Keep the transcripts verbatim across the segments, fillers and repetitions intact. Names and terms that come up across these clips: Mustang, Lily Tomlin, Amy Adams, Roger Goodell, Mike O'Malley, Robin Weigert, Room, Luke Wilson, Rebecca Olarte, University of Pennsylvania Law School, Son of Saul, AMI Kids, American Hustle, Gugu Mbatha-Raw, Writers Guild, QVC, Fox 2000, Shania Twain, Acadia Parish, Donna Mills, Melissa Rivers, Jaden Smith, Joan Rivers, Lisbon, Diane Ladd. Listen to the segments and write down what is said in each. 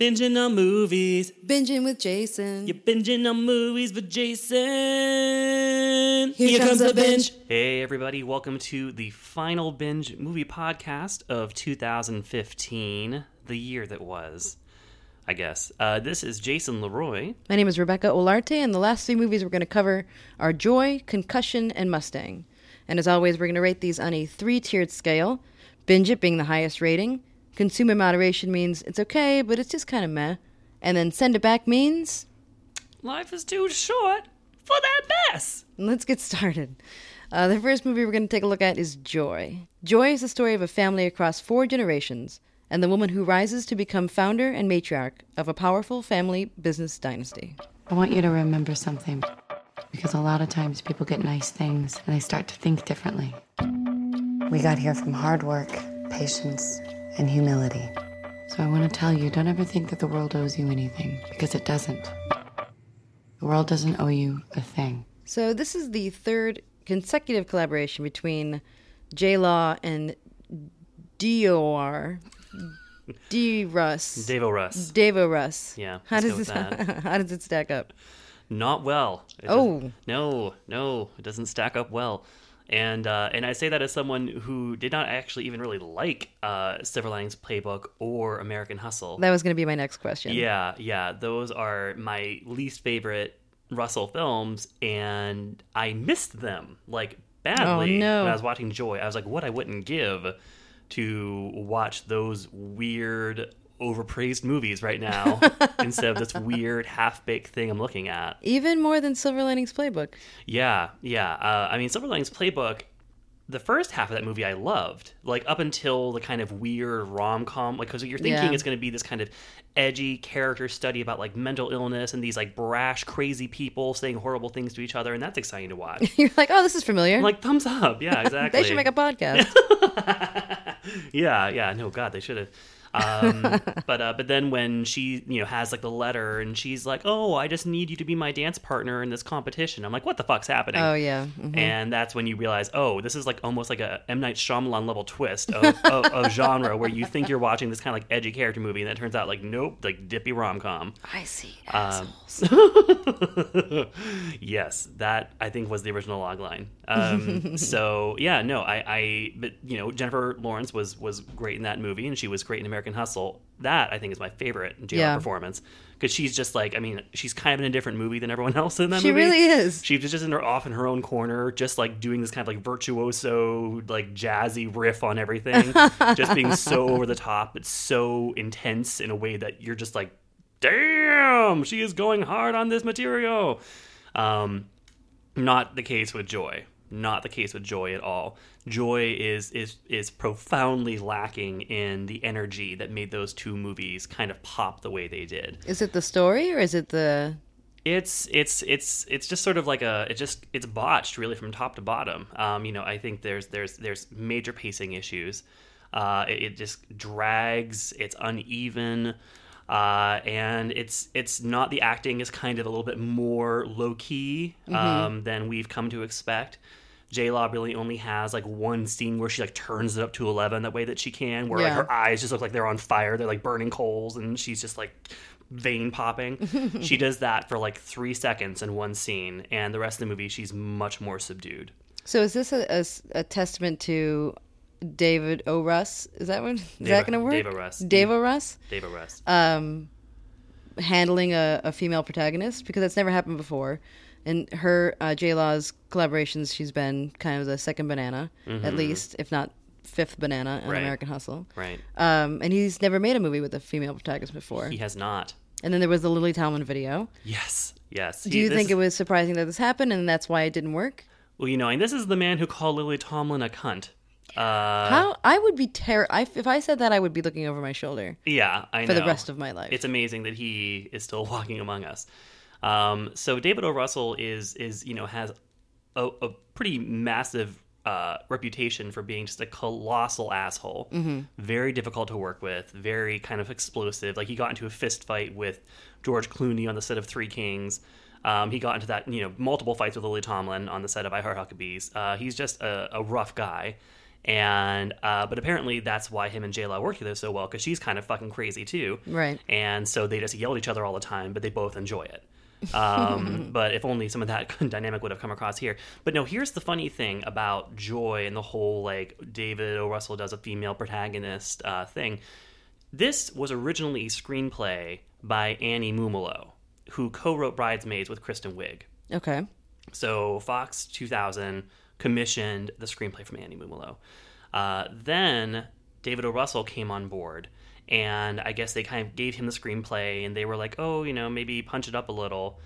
Binging on movies. Binging with Jason. You're binging on movies with Jason. Here, Here comes, comes the binge. binge. Hey, everybody. Welcome to the final binge movie podcast of two thousand fifteen, the year that was, I guess. Uh, this is Jason Leroy. My name is Rebecca Olarte, and the last three movies we're going to cover are Joy, Concussion, and Mustang. And as always, we're going to rate these on a three-tiered scale, binge it being the highest rating. Consume in moderation means it's okay, but it's just kind of meh. And then send it back means... life is too short for that mess! Let's get started. Uh, the first movie we're going to take a look at is Joy. Joy is the story of a family across four generations, and the woman who rises to become founder and matriarch of a powerful family business dynasty. I want you to remember something, because a lot of times people get nice things, and they start to think differently. We got here from hard work, patience... and humility. So I want to tell you, don't ever think that the world owes you anything, because it doesn't. The world doesn't owe you a thing. So this is the third consecutive collaboration between J-Law and D O R D. Russ. Dave O. Russ. Dave O. Russ. Yeah. How does, this, how does it stack up? Not well. It oh. No, no, it doesn't stack up well. And uh, and I say that as someone who did not actually even really like uh, Silver Linings Playbook or American Hustle. That was going to be my next question. Yeah, yeah. Those are my least favorite Russell films, and I missed them, like, badly. Oh, no. When I was watching Joy, I was like, what I wouldn't give to watch those weird... overpraised movies right now instead of this weird half-baked thing I'm looking at. Even more than Silver Linings Playbook. Yeah, yeah. Uh, I mean, Silver Linings Playbook, the first half of that movie I loved, like up until the kind of weird rom-com, like because you're thinking yeah. it's going to be this kind of edgy character study about like mental illness and these like brash, crazy people saying horrible things to each other, and that's exciting to watch. You're like, oh, this is familiar. I'm like, thumbs up. Yeah, exactly. They should make a podcast. yeah, yeah. No, God, they should have. um, but uh, but then when she, you know, has like the letter and she's like, oh, I just need you to be my dance partner in this competition. I'm like, what the fuck's happening? Oh, yeah. Mm-hmm. And that's when you realize, oh, this is like almost like a M. Night Shyamalan level twist of, of, of genre where you think you're watching this kind of like edgy character movie. And it turns out like, nope, like dippy rom-com. I see. Assholes. Um, yes, that I think was the original log line. Um, so, yeah, no, I, I, but you know, Jennifer Lawrence was, was great in that movie, and she was great in American American Hustle. That I think is my favorite J R yeah. performance, because she's just like, I mean, she's kind of in a different movie than everyone else in that she movie. She really is. She's just in her off in her own corner, just like doing this kind of like virtuoso, like jazzy riff on everything, just being so over the top, but so intense in a way that you're just like, damn, she is going hard on this material. Um, not the case with Joy. Not the case with Joy at all. Joy is is is profoundly lacking in the energy that made those two movies kind of pop the way they did. Is it the story or is it the? It's it's it's it's just sort of like a it just it's botched really from top to bottom. Um, you know, I think there's there's there's major pacing issues. Uh, it, it just drags. It's uneven. Uh, and it's it's not the acting is kind of a little bit more low key um, mm-hmm. than we've come to expect. J-Law really only has like one scene where she like turns it up to eleven that way that she can, where yeah. like her eyes just look like they're on fire, they're like burning coals, and she's just like vein popping. She does that for like three seconds in one scene, and the rest of the movie she's much more subdued. So is this a, a, a testament to? David O. Russ, is that one? Is Dave, that going to work? Dave O. Russ. Dave O. Russ? Dave O. Russ. Um, handling a, a female protagonist, because that's never happened before. And her, uh, J-Law's collaborations, she's been kind of the second banana, mm-hmm. at least, if not fifth banana on right. American Hustle. Right. Um, and he's never made a movie with a female protagonist before. He has not. And then there was the Lily Tomlin video. Yes, yes. Do he, you this... think it was surprising that this happened and that's why it didn't work? Well, you know, and this is the man who called Lily Tomlin a cunt. Uh, How I would be terrified if I said that. I would be looking over my shoulder. Yeah, I know. For the rest of my life. It's amazing that he is still walking among us. Um, so David O. Russell is is you know has a, a pretty massive uh, reputation for being just a colossal asshole. Mm-hmm. Very difficult to work with. Very kind of explosive. Like he got into a fist fight with George Clooney on the set of Three Kings. Um, he got into that you know multiple fights with Lily Tomlin on the set of I Heart Huckabees. Uh, he's just a, a rough guy. And uh, but apparently that's why him and J-Lo work together so well, because she's kind of fucking crazy too. Right. And so they just yell at each other all the time, but they both enjoy it. um, but if only some of that dynamic would have come across here. But no, here's the funny thing about Joy and the whole like David O. Russell does a female protagonist uh, thing. This was originally a screenplay by Annie Mumolo, who co-wrote Bridesmaids with Kristen Wiig. Okay. So Fox two thousand commissioned the screenplay from Annie Mumolo. Uh, then David O. Russell came on board, and I guess they kind of gave him the screenplay, and they were like, oh, you know, maybe punch it up a little.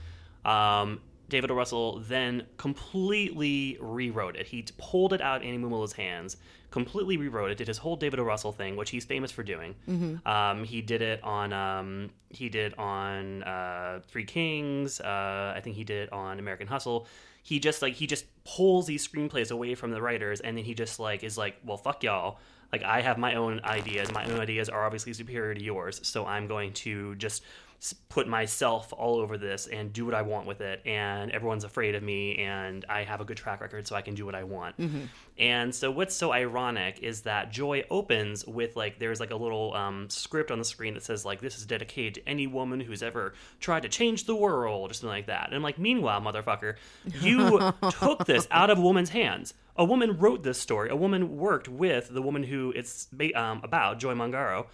Um, David O. Russell then completely rewrote it. He pulled it out of Annie Mumolo's hands, completely rewrote it, did his whole David O. Russell thing, which he's famous for doing. Mm-hmm. Um, he did it on, um, he did on uh, Three Kings. Uh, I think he did it on American Hustle. He just like he just pulls these screenplays away from the writers, and then he just like is like, well, fuck y'all. Like, I have my own ideas. My own ideas are obviously superior to yours, so I'm going to just put myself all over this and do what I want with it. And everyone's afraid of me, and I have a good track record, so I can do what I want. Mm-hmm. And so what's so ironic is that Joy opens with like there's like a little um, script on the screen that says like, this is dedicated to any woman who's ever tried to change the world or something like that. And I'm like, meanwhile, motherfucker, you took this out of a woman's hands. A woman wrote this story. A woman worked with the woman who it's um, about, Joy Mangano.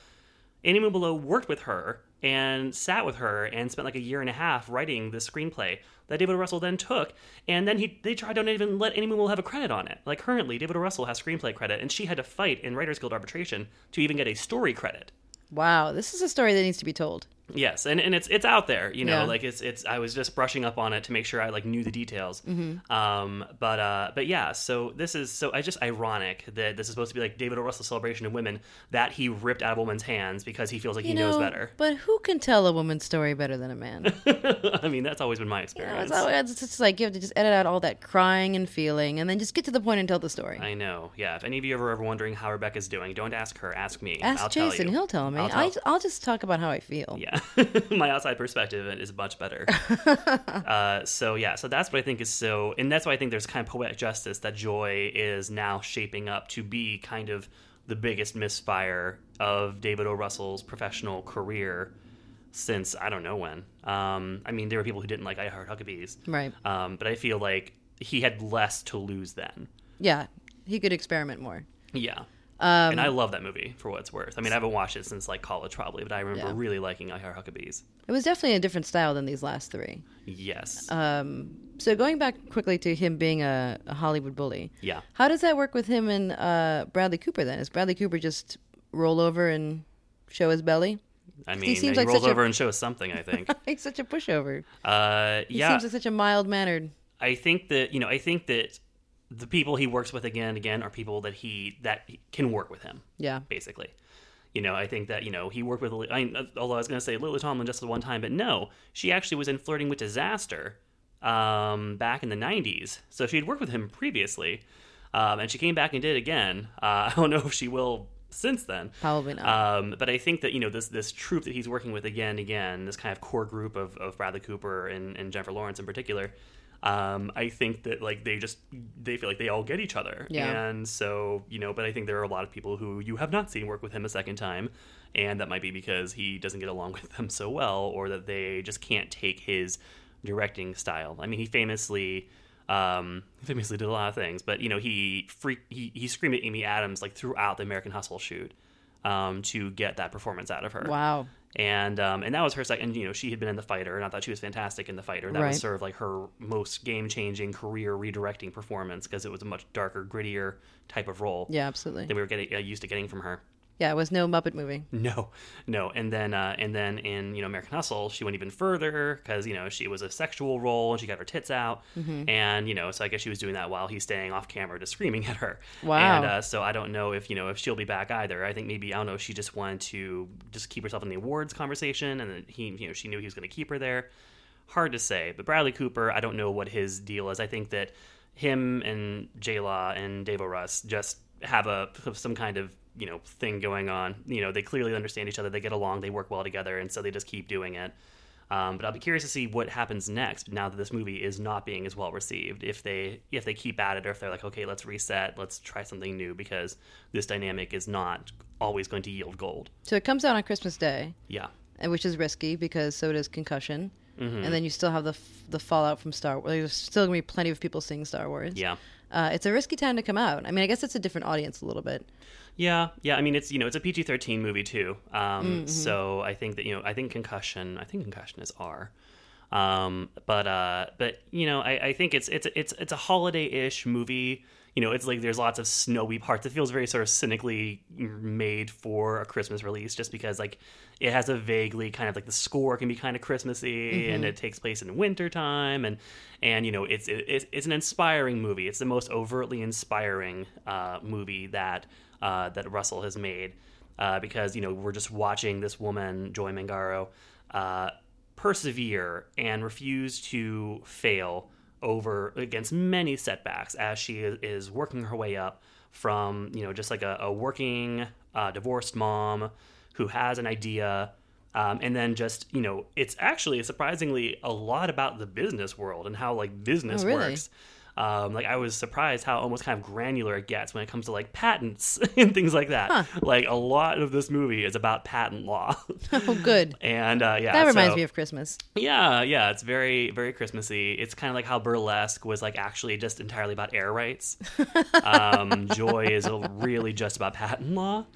Annie Mumolo worked with her and sat with her and spent like a year and a half writing this screenplay that David O. Russell then took, and then he they tried to not even let Annie Mumolo have a credit on it. Like, currently, David O. Russell has screenplay credit, and she had to fight in Writers Guild arbitration to even get a story credit. Wow, this is a story that needs to be told. Yes, and, and it's it's out there, you know, yeah. like it's it's. I was just brushing up on it to make sure I like knew the details. Mm-hmm. Um, but uh, but yeah, so this is so I just ironic that this is supposed to be like David O. Russell's celebration of women that he ripped out of a woman's hands because he feels like you he know, knows better. But who can tell a woman's story better than a man? I mean, that's always been my experience. You know, it's, always, it's just like you have to just edit out all that crying and feeling, and then just get to the point and tell the story. I know. Yeah. If any of you are ever wondering how Rebecca's doing, don't ask her. Ask me. Ask I'll Jason. Tell you. He'll tell me. I'll, tell. I, I'll just talk about how I feel. Yeah. My outside perspective is much better. uh, so yeah, so that's what I think is so, and that's why I think there's kind of poetic justice that Joy is now shaping up to be kind of the biggest misfire of David O. Russell's professional career since I don't know when. Um, I mean, there were people who didn't like I Heart Huckabees, right? Um, but I feel like he had less to lose then. Yeah, he could experiment more. Yeah. Um, and I love that movie, for what it's worth. I mean, I haven't watched it since, like, college, probably, but I remember yeah. really liking I Heart Huckabees. It was definitely a different style than these last three. Yes. Um, so going back quickly to him being a, a Hollywood bully. Yeah. How does that work with him and uh, Bradley Cooper, then? Does Bradley Cooper just roll over and show his belly? I mean, he, seems he like rolls over a... and shows something, I think. He's such a pushover. Uh, he yeah. seems like such a mild-mannered. I think that, you know, I think that... the people he works with again and again are people that he that can work with him. Yeah, basically, you know, I think that you know he worked with. I, although I was going to say Lily Tomlin just the one time, but no, she actually was in Flirting with Disaster um, back in the nineties. So she had worked with him previously, um, and she came back and did it again. Uh, I don't know if she will since then. Probably not. Um, but I think that you know this this troupe that he's working with again and again, this kind of core group of of Bradley Cooper and, and Jennifer Lawrence in particular. Um, I think that like they just they feel like they all get each other, yeah. and so you know. But I think there are a lot of people who you have not seen work with him a second time, and that might be because he doesn't get along with them so well, or that they just can't take his directing style. I mean, he famously um, famously did a lot of things, but you know, he freaked, he he screamed at Amy Adams like throughout the American Hustle shoot um, to get that performance out of her. Wow. And um, and that was her second, you know, she had been in The Fighter, and I thought she was fantastic in The Fighter. That right. was sort of like her most game-changing, career-redirecting performance, because it was a much darker, grittier type of role. Yeah, absolutely. Than we were getting, uh, used to getting from her. Yeah, it was no Muppet movie. No, no. And then uh, and then in, you know, American Hustle, she went even further, because, you know, she was a sexual role, and she got her tits out. Mm-hmm. And, you know, so I guess she was doing that while he's staying off camera just screaming at her. Wow. And uh, so I don't know if, you know, if she'll be back either. I think maybe, I don't know, she just wanted to just keep herself in the awards conversation, and then he, you know, she knew he was going to keep her there. Hard to say. But Bradley Cooper, I don't know what his deal is. I think that him and J-Law and Dave O. Russ just have a some kind of, you know, thing going on. You know, they clearly understand each other, they get along, they work well together, and so they just keep doing it. Um, but I'll be curious to see what happens next now that this movie is not being as well received, if they if they keep at it, or if they're like, okay, let's reset, let's try something new, because this dynamic is not always going to yield gold. So it comes out on Christmas Day. Yeah. Which is risky, because so does Concussion. Mm-hmm. And then you still have the f- the fallout from Star Wars. There's still going to be plenty of people seeing Star Wars. Yeah. Uh, it's a risky time to come out. I mean, I guess it's a different audience a little bit. Yeah. Yeah. I mean, it's, you know, it's a P G thirteen movie too. Um, mm-hmm. So I think that, you know, I think Concussion, I think Concussion is R. Um, but, uh, but, you know, I, I think it's, it's, it's, it's a holiday-ish movie. You know, it's like there's lots of snowy parts. It feels very sort of cynically made for a Christmas release, just because, like, it has a vaguely kind of, like, the score can be kind of Christmassy, mm-hmm. and it takes place in wintertime, and, and you know, it's it, it's an inspiring movie. It's the most overtly inspiring uh, movie that uh, that Russell has made, uh, because, you know, we're just watching this woman, Joy Mangano, uh, persevere and refuse to fail over against many setbacks as she is working her way up from, you know, just like a, a working uh, divorced mom who has an idea. Um, and then just, you know, it's actually surprisingly a lot about the business world and how, like, business oh, really? works. Um, like, I was surprised how almost kind of granular it gets when it comes to, like, patents and things like that. Huh. Like, a lot of this movie is about patent law. Oh, good. And, uh, yeah. That reminds so, me of Christmas. Yeah, yeah. It's very, very Christmassy. It's kind of like how Burlesque was, like, actually just entirely about air rights. Um, Joy is really just about patent law.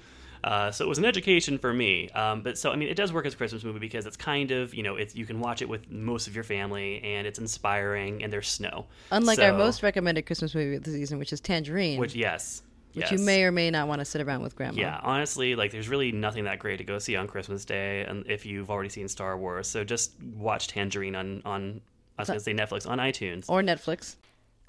Uh, so it was an education for me. Um, but so, I mean, it does work as a Christmas movie because it's kind of, you know, it's, you can watch it with most of your family, and it's inspiring, and there's snow. Unlike so, our most recommended Christmas movie of the season, which is Tangerine. Which, yes. Which yes. you may or may not want to sit around with grandma. Yeah, honestly, like, there's really nothing that great to go see on Christmas Day, and if you've already seen Star Wars. So just watch Tangerine on, on I was going to say Netflix, on iTunes. Or Netflix.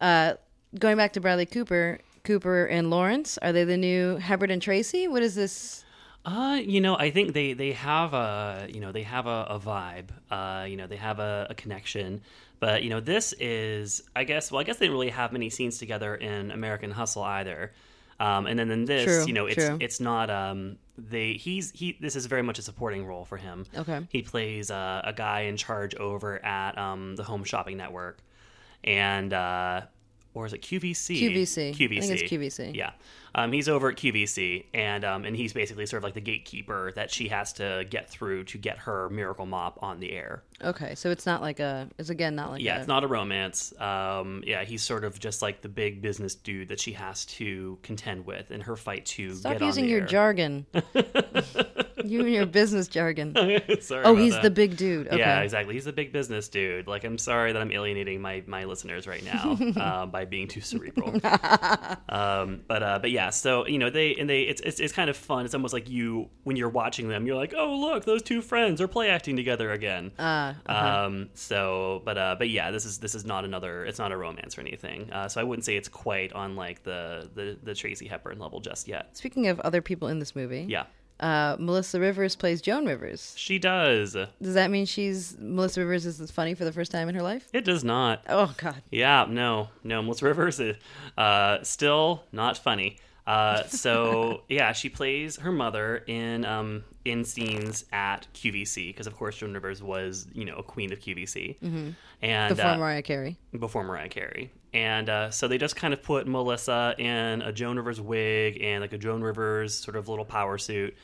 Uh, going back to Bradley Cooper... Cooper and Lawrence, are they the new Hubbard and Tracy? What is this? Uh, you know, I think they, they have a you know they have a, a vibe. Uh, you know, they have a, a connection. But you know, this is I guess well I guess they didn't really have many scenes together in American Hustle either. Um, and then in this, true, you know, it's true. it's not um they he's he this is very much a supporting role for him. Okay, he plays uh, a guy in charge over at um the Home Shopping Network, and. Uh, Or is it Q V C? Q V C. Q V C. I think it's Q V C. Yeah. Um, he's over at Q V C, and um, and he's basically sort of like the gatekeeper that she has to get through to get her Miracle Mop on the air. Okay, so it's not like a... It's again not like yeah, a... Yeah, it's not a romance. Um, yeah, he's sort of just like the big business dude that she has to contend with in her fight to Stop get on the air. Stop using your jargon. You and your business jargon. Sorry Oh, he's that. the big dude. Okay. Yeah, exactly. He's the big business dude. Like, I'm sorry that I'm alienating my, my listeners right now uh, by being too cerebral. um, but uh, but yeah, so, you know, they and they it's, it's it's kind of fun. It's almost like you, when you're watching them, you're like, oh, look, those two friends are play acting together again. Uh, uh-huh. Um. So, but uh, but yeah, this is this is not another, it's not a romance or anything. Uh, so I wouldn't say it's quite on, like, the, the, the Tracy Hepburn level just yet. Speaking of other people in this movie. Yeah. Uh, Melissa Rivers plays Joan Rivers. She does. Does that mean she's Melissa Rivers is funny for the first time in her life? It does not. Oh, God. Yeah, no, no. Melissa Rivers is uh, still not funny. Uh, so yeah, she plays her mother in um, in scenes at Q V C because, of course, Joan Rivers was, you know, a queen of Q V C, mm-hmm. and before uh, Mariah Carey. Before Mariah Carey. And uh, so they just kind of put Melissa in a Joan Rivers wig and, like, a Joan Rivers sort of little power suit.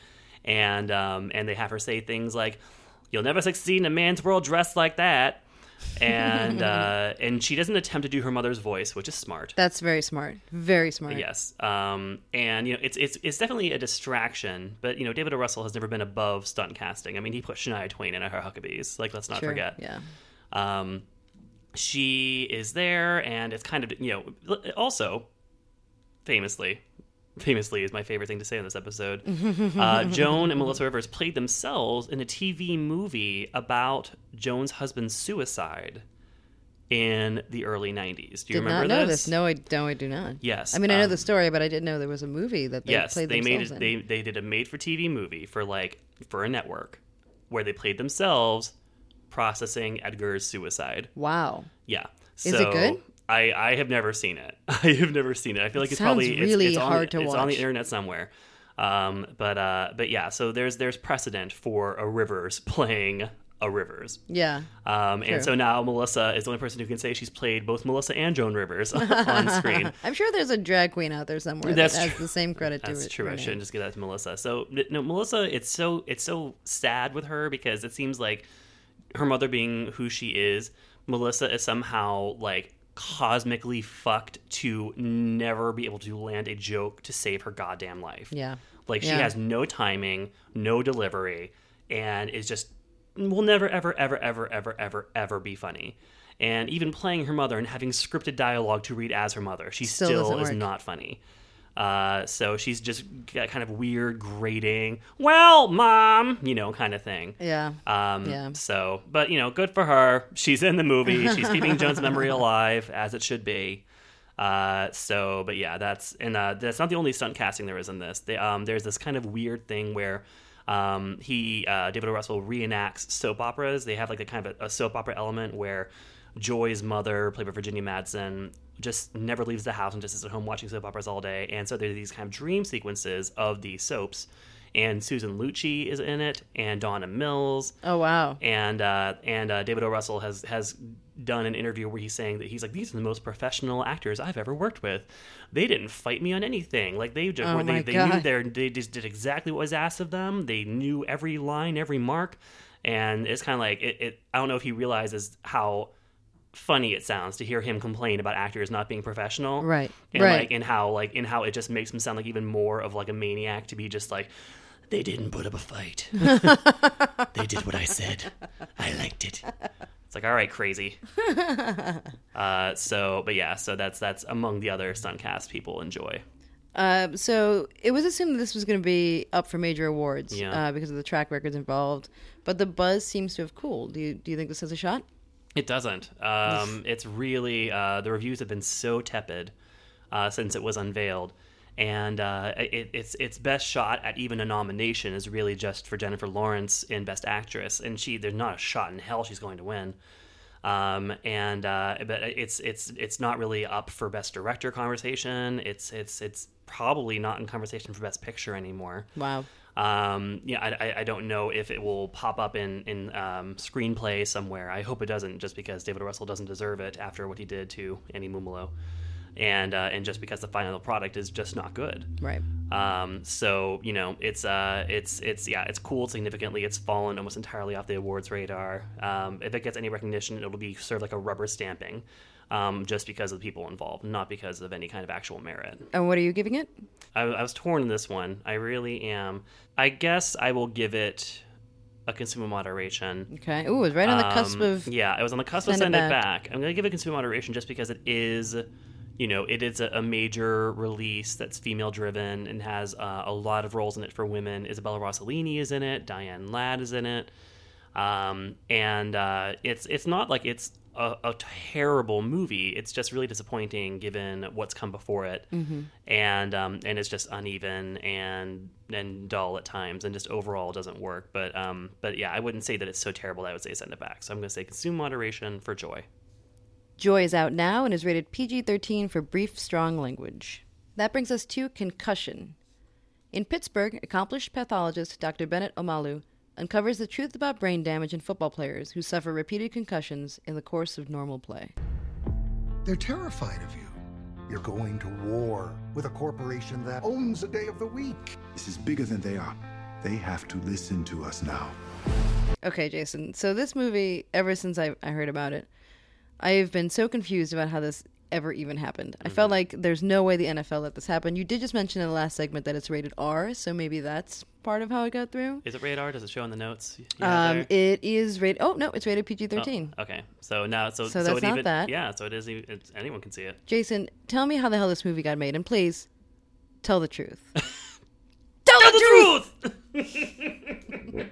And um, and they have her say things like, "You'll never succeed in a man's world dressed like that." And uh, and she doesn't attempt to do her mother's voice, which is smart. That's very smart. Very smart. Yes. Um, and, you know, it's, it's it's definitely a distraction. But, you know, David O. Russell has never been above stunt casting. I mean, he put Shania Twain in I Heart Huckabees. Like, let's not sure. forget. Yeah. Um She is there, and it's kind of, you know, also, famously, famously is my favorite thing to say in this episode, uh, Joan and Melissa Rivers played themselves in a T V movie about Joan's husband's suicide in the early nineties. Do you did remember not know this? this? No, I don't. I do not. Yes. I mean, I know um, the story, but I didn't know there was a movie that they yes, played they themselves made it, in. They, they did a made-for-T V movie for, like, for a network where they played themselves processing Edgar's suicide. Wow. Yeah. So is it good? I, I have never seen it. I have never seen it. I feel like it it's probably really it's, it's hard on, to it's watch. It's on the internet somewhere. Um, but uh, but yeah. So there's there's precedent for a Rivers playing a Rivers. Yeah. Um, and true. So now Melissa is the only person who can say she's played both Melissa and Joan Rivers on screen. I'm sure there's a drag queen out there somewhere That's that true. has the same credit That's to it. That's true. I shouldn't just give that to Melissa. So no, Melissa, it's so it's so sad with her because it seems like her mother being who she is, Melissa is somehow like cosmically fucked to never be able to land a joke to save her goddamn life. Yeah. Like yeah. she has no timing, no delivery, and is just will never, ever, ever, ever, ever, ever, ever be funny. And even playing her mother and having scripted dialogue to read as her mother, she still, still is work. not funny. Uh, so she's just got kind of weird grating, well, mom, you know, kind of thing. Yeah. Um, yeah. So, but, you know, good for her. She's in the movie. She's keeping Joan's memory alive, as it should be. Uh, so, but yeah, that's, and uh, that's not the only stunt casting there is in this. They, um, there's this kind of weird thing where... Um, he, uh, David O. Russell reenacts soap operas. They have like a kind of a, a soap opera element where Joy's mother, played by Virginia Madsen, just never leaves the house and just is at home watching soap operas all day. And so there are these kind of dream sequences of the soaps. And Susan Lucci is in it, and Donna Mills. Oh wow! And uh, and uh, David O. Russell has has done an interview where he's saying that he's like, these are the most professional actors I've ever worked with. They didn't fight me on anything. Like they just oh they, they knew their they just did exactly what was asked of them. They knew every line, every mark, and it's kind of like it, it. I don't know if he realizes how funny it sounds to hear him complain about actors not being professional, right? And right. like and how like and how it just makes him sound like even more of like a maniac to be just like. They didn't put up a fight. They did what I said. I liked it. It's like, all right, crazy. Uh, so, but yeah, so that's that's among the other stunt cast people enjoy. Uh, so it was assumed that this was going to be up for major awards yeah. uh, because of the track records involved. But the buzz seems to have cooled. Do you do you think this has a shot? It doesn't. Um, it's really uh, the reviews have been so tepid uh, since it was unveiled. And uh, it, it's its best shot at even a nomination is really just for Jennifer Lawrence in Best Actress, and she there's not a shot in hell she's going to win. Um, and uh, but it's it's it's not really up for Best Director conversation. It's it's it's probably not in conversation for Best Picture anymore. Wow. Um, yeah, I, I don't know if it will pop up in in um, screenplay somewhere. I hope it doesn't, just because David O. Russell doesn't deserve it after what he did to Annie Mumolo. And uh, and just because the final product is just not good, right? Um, so you know, it's uh, it's it's yeah, it's cooled significantly. It's fallen almost entirely off the awards radar. Um, if it gets any recognition, it'll be sort of like a rubber stamping, um, just because of the people involved, not because of any kind of actual merit. And what are you giving it? I, I was torn in this one. I really am. I guess I will give it a consumer moderation. Okay. Ooh, it was right on the cusp um, of. Yeah, it was on the cusp of send it back. back. I'm gonna give it consumer moderation just because it is. You know, it is a major release that's female-driven and has uh, a lot of roles in it for women. Isabella Rossellini is in it. Diane Ladd is in it. Um, and uh, it's it's not like it's a, a terrible movie. It's just really disappointing given what's come before it. Mm-hmm. And um, and it's just uneven and and dull at times and just overall doesn't work. But, um, but yeah, I wouldn't say that it's so terrible that I would say send it back. So I'm going to say consume moderation for Joy. Joy is out now and is rated P G thirteen for brief, strong language. That brings us to Concussion. In Pittsburgh, accomplished pathologist Doctor Bennett Omalu uncovers the truth about brain damage in football players who suffer repeated concussions in the course of normal play. They're terrified of you. You're going to war with a corporation that owns a day of the week. This is bigger than they are. They have to listen to us now. Okay, Jason, so this movie, ever since I, I heard about it, I've been so confused about how this ever even happened. Mm-hmm. I felt like there's no way the N F L let this happen. You did just mention in the last segment that it's rated R, so maybe that's part of how it got through. Is it rated R? Does it show in the notes? Um, it is rated... Oh, no, it's rated P G thirteen. Oh, okay, so now... So, so that's so it not even, that. Yeah, so it is even... It's, anyone can see it. Jason, tell me how the hell this movie got made, and please, tell the truth. tell, tell the, the truth! truth!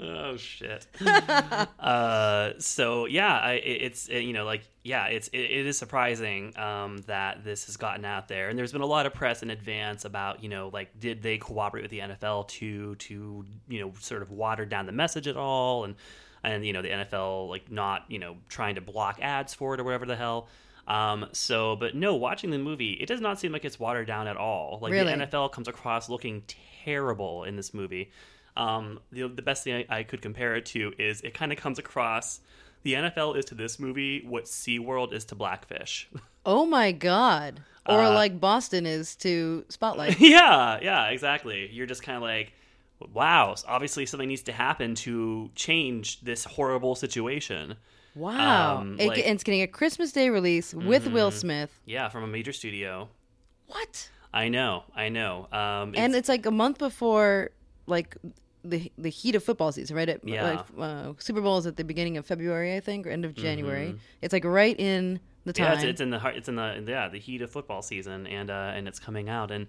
Oh shit. uh, so yeah, I, it's it, you know like yeah, it's it, it is surprising um, that this has gotten out there, and there's been a lot of press in advance about you know like did they cooperate with the N F L to to you know sort of water down the message at all, and and you know the N F L like not you know trying to block ads for it or whatever the hell. Um, so, but no, watching the movie, it does not seem like it's watered down at all. Like really? The N F L comes across looking terrible in this movie. Um, the, the best thing I, I could compare it to is it kind of comes across, the N F L is to this movie what SeaWorld is to Blackfish. Oh my God. Or uh, like Boston is to Spotlight. Yeah, yeah, exactly. You're just kind of like, wow, so obviously something needs to happen to change this horrible situation. Wow. Um, it, like, and it's getting a Christmas Day release with mm, Will Smith. Yeah, from a major studio. What? I know, I know. Um, it's, and it's like a month before like the the heat of football season, right? At, yeah. Like, uh, Super Bowl is at the beginning of February, I think, or end of January. Mm-hmm. It's like right in the time. Yeah, it's, it's in the it's in the yeah the heat of football season, and uh, and it's coming out, and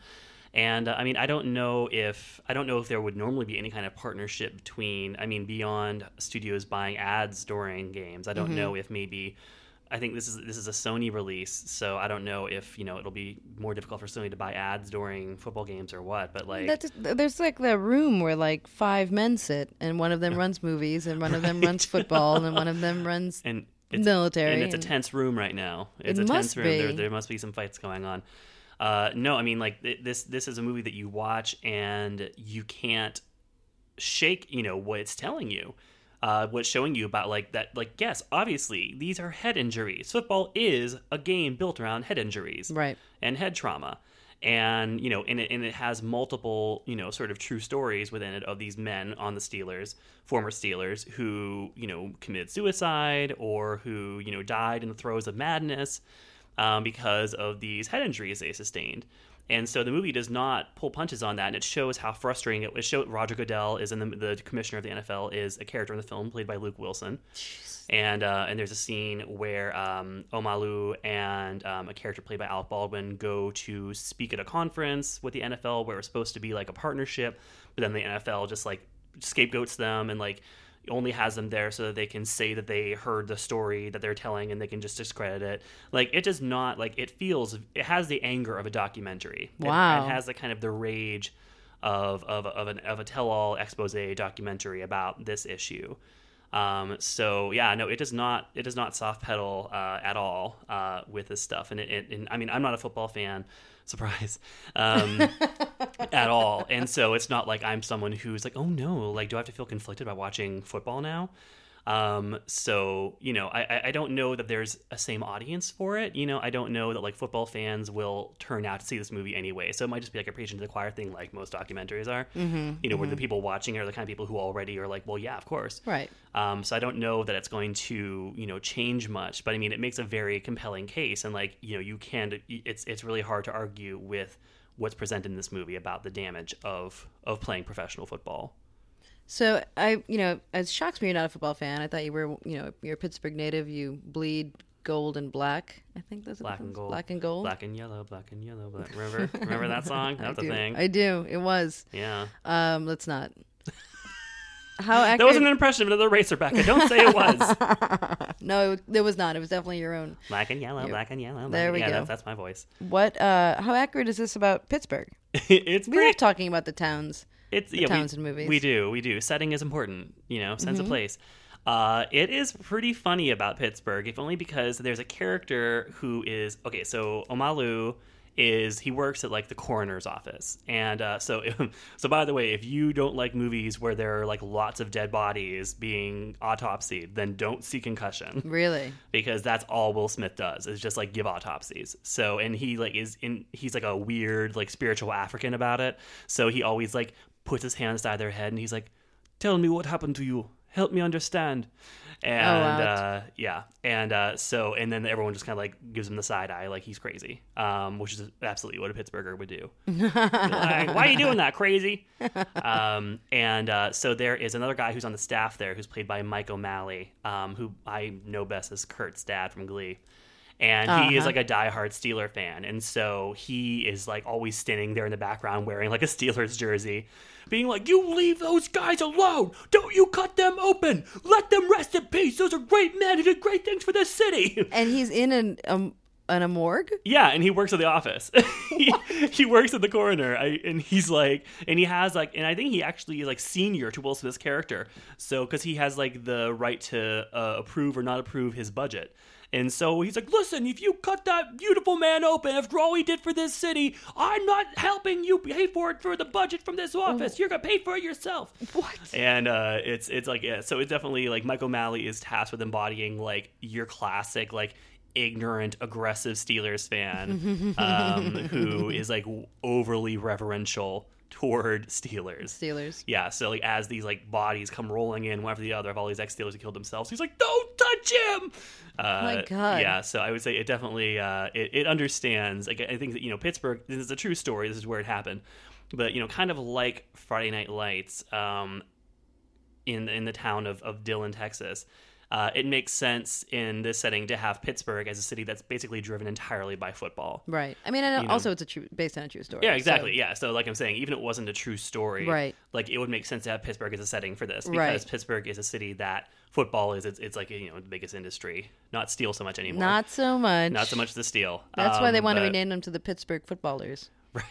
and uh, I mean I don't know if I don't know if there would normally be any kind of partnership between I mean beyond studios buying ads during games. I don't mm-hmm. know if maybe. I think this is this is a Sony release, so I don't know if you know it'll be more difficult for Sony to buy ads during football games or what. But like, That's, there's like that room where like five men sit, and one of them runs movies, and one right. of them runs football, and one of them runs and it's, military. And it's and a tense room right now. It's it a must tense room. Be. There, there must be some fights going on. Uh, no, I mean like this this is a movie that you watch and you can't shake. You know what it's telling you. Uh, what's showing you about like that, like, yes, obviously these are head injuries. Football is a game built around head injuries, right? And head trauma. And, you know, and it, and it has multiple, you know, sort of true stories within it of these men on the Steelers, former Steelers who, you know, committed suicide or who, you know, died in the throes of madness um, because of these head injuries they sustained. And so the movie does not pull punches on that, and it shows how frustrating it was. Show Roger Goodell is in the, the commissioner of the N F L is a character in the film played by Luke Wilson, Jeez. and uh, and there's a scene where um, Omalu and um, a character played by Alec Baldwin go to speak at a conference with the N F L where it was supposed to be like a partnership, but then the N F L just like scapegoats them and like only has them there so that they can say that they heard the story that they're telling and they can just discredit it. Like, it does not, like, it feels, it has the anger of a documentary. Wow. It, it has the kind of the rage of of of, an, of a tell-all expose documentary about this issue. Um, so, yeah, no, it does not, it does not soft pedal uh, at all uh, with this stuff. And, it, it, and I mean, I'm not a football fan, surprise, um, at all. And so it's not like I'm someone who's like, oh, no, like, do I have to feel conflicted by watching football now? Um, so, you know, I, I don't know that there's a same audience for it. You know, I don't know that like football fans will turn out to see this movie anyway. So it might just be like a preaching to the choir thing, like most documentaries are, mm-hmm, you know, mm-hmm. where the people watching are the kind of people who already are like, well, yeah, of course. Right. Um, so I don't know that it's going to, you know, change much, but I mean, it makes a very compelling case. And like, you know, you can, it's, it's really hard to argue with what's presented in this movie about the damage of, of playing professional football. So I, you know, it shocks me you're not a football fan. I thought you were, you know, you're a Pittsburgh native. You bleed gold and black. I think that's black and gold. Black and gold. Black and yellow. Black and yellow. Black. Remember, remember that song? That's a thing. I do. It was. Yeah. Um. Let's not. How accurate... That wasn't an impression of another Razorback. I don't say it was. No, it, it was not. It was definitely your own. Black and yellow, your... black and yellow. Black there we yeah, go. That's, that's my voice. What? Uh, how accurate is this about Pittsburgh? It's we pretty... were talking about the towns. It's the yeah, towns we, and movies. We do, we do. Setting is important, you know, sense mm-hmm. of place. Uh, it is pretty funny about Pittsburgh, if only because there's a character who is okay. So Omalu is he works at like the coroner's office, and uh, so so by the way, if you don't like movies where there are like lots of dead bodies being autopsied, then don't see Concussion. Really? Because that's all Will Smith does is just like give autopsies. So and he like is in he's like a weird like spiritual African about it. So he always like. Puts his hands down their head and he's like, "Tell me what happened to you. Help me understand." And oh, wow. uh, yeah, and uh, so and then everyone just kind of like gives him the side eye, like he's crazy, um, which is absolutely what a Pittsburgher would do. Like, why are you doing that, crazy? Um, and uh, so there is another guy who's on the staff there, who's played by Mike O'Malley, um, who I know best as Kurt's dad from Glee. And he uh-huh. is like a diehard Steeler fan. And so he is like always standing there in the background wearing like a Steelers jersey, being like, "You leave those guys alone. Don't you cut them open. Let them rest in peace. Those are great men who did great things for this city." And he's in an, um, an a morgue? Yeah. And he works at the office. he, he works at the coroner. I, and he's like, and he has like, and I think he actually is like senior to Will Smith's character. So because he has like the right to uh, approve or not approve his budget. And so he's like, listen, if you cut that beautiful man open, after all he did for this city, I'm not helping you pay for it for the budget from this office. Oh. You're going to pay for it yourself. What? And uh, it's it's like, yeah, so it's definitely like Michael Malley is tasked with embodying like your classic, like, ignorant, aggressive Steelers fan um, who is like overly reverential toward Steelers. Steelers. Yeah. So like as these like bodies come rolling in one after the other of all these ex-Steelers who killed themselves, he's like, don't touch him. Uh, oh my God. Yeah. So I would say it definitely uh, it, it understands. Like I think that, you know, Pittsburgh, this is a true story. This is where it happened. But, you know, kind of like Friday Night Lights um, in in the town of, of Dillon, Texas. Uh, it makes sense in this setting to have Pittsburgh as a city that's basically driven entirely by football. Right. I mean, and also know? it's a true, based on a true story. Yeah, exactly. So. Yeah. So like I'm saying, even if it wasn't a true story, right. like it would make sense to have Pittsburgh as a setting for this because right. Pittsburgh is a city that football is, it's, it's like, you know, the biggest industry. Not steel so much anymore. Not so much. Not so much the steel. That's um, why they want but... to rename them to the Pittsburgh Footballers. Right.